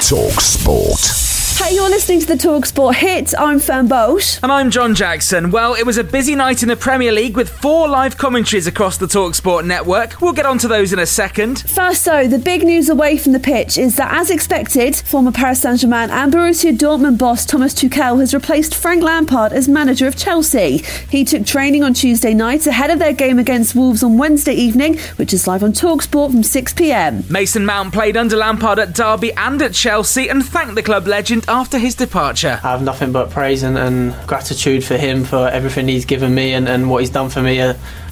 TalkSport. Hey, you're listening to the TalkSport Hits. I'm Fern Bolsch. And I'm John Jackson. Well, it was a busy night in the Premier League with 4 live commentaries across the TalkSport network. We'll get onto those in a second. First, though, the big news away from the pitch is that, as expected, former Paris Saint-Germain and Borussia Dortmund boss Thomas Tuchel has replaced Frank Lampard as manager of Chelsea. He took training on Tuesday night ahead of their game against Wolves on Wednesday evening, which is live on TalkSport from 6pm. Mason Mount played under Lampard at Derby and at Chelsea and thanked the club legend after his departure. I have nothing but praise and gratitude for him for everything he's given me and what he's done for me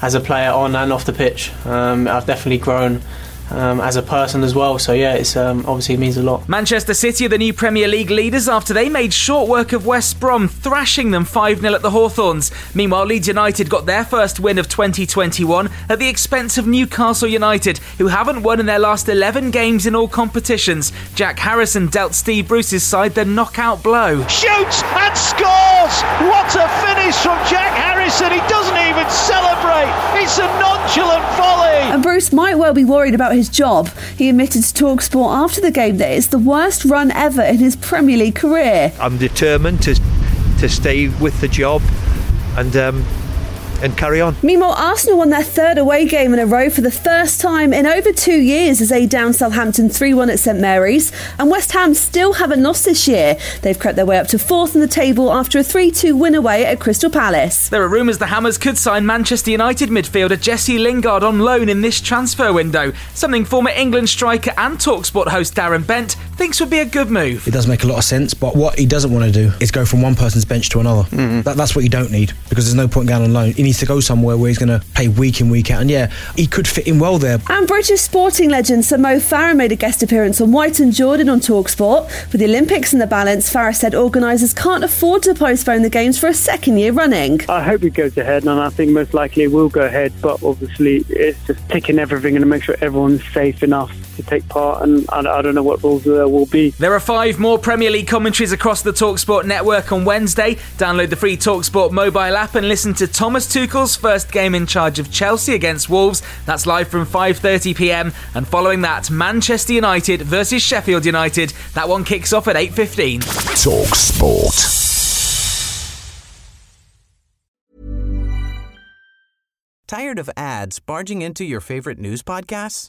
as a player on and off the pitch. I've definitely grown as a person as well, so yeah, it's obviously it means a lot. Manchester City are the new Premier League leaders after they made short work of West Brom, thrashing them 5-0 at the Hawthorns. Meanwhile, Leeds United got their first win of 2021 at the expense of Newcastle United, who haven't won in their last 11 games in all competitions. Jack Harrison dealt Steve Bruce's side the knockout blow. Shoots and scores! What a finish from Jack Harrison! He doesn't even celebrate! It's a nonchalant volley! And Bruce might well be worried about his job. He admitted to TalkSport after the game that it's the worst run ever in his Premier League career. I'm determined to stay with the job and carry on. Meanwhile, Arsenal won their third away game in a row for the first time in over 2 years as they downed Southampton 3-1 at St Mary's, and West Ham still haven't lost this year. They've crept their way up to 4th in the table after a 3-2 win away at Crystal Palace. There are rumours the Hammers could sign Manchester United midfielder Jesse Lingard on loan in this transfer window, something former England striker and TalkSport host Darren Bent thinks would be a good move. It does make a lot of sense, but what he doesn't want to do is go from one person's bench to another. That's what you don't need, because there's no point going on loan. Needs to go somewhere where he's going to play week in, week out, and yeah, he could fit in well there. And British sporting legend Sir Mo Farah made a guest appearance on White and Jordan on TalkSport. With the Olympics in the balance, Farah said organisers can't afford to postpone the games for a second year running. I hope it goes ahead, and I think most likely it will go ahead, but obviously it's just ticking everything and make sure everyone's safe enough to take part, and I don't know what rules there will be. There are 5 more Premier League commentaries across the TalkSport network on Wednesday. Download the free TalkSport mobile app and listen to Thomas Tuchel's first game in charge of Chelsea against Wolves. That's live from 5:30pm, and following that, Manchester United versus Sheffield United. That one kicks off at 8:15. TalkSport. Tired of ads barging into your favourite news podcasts?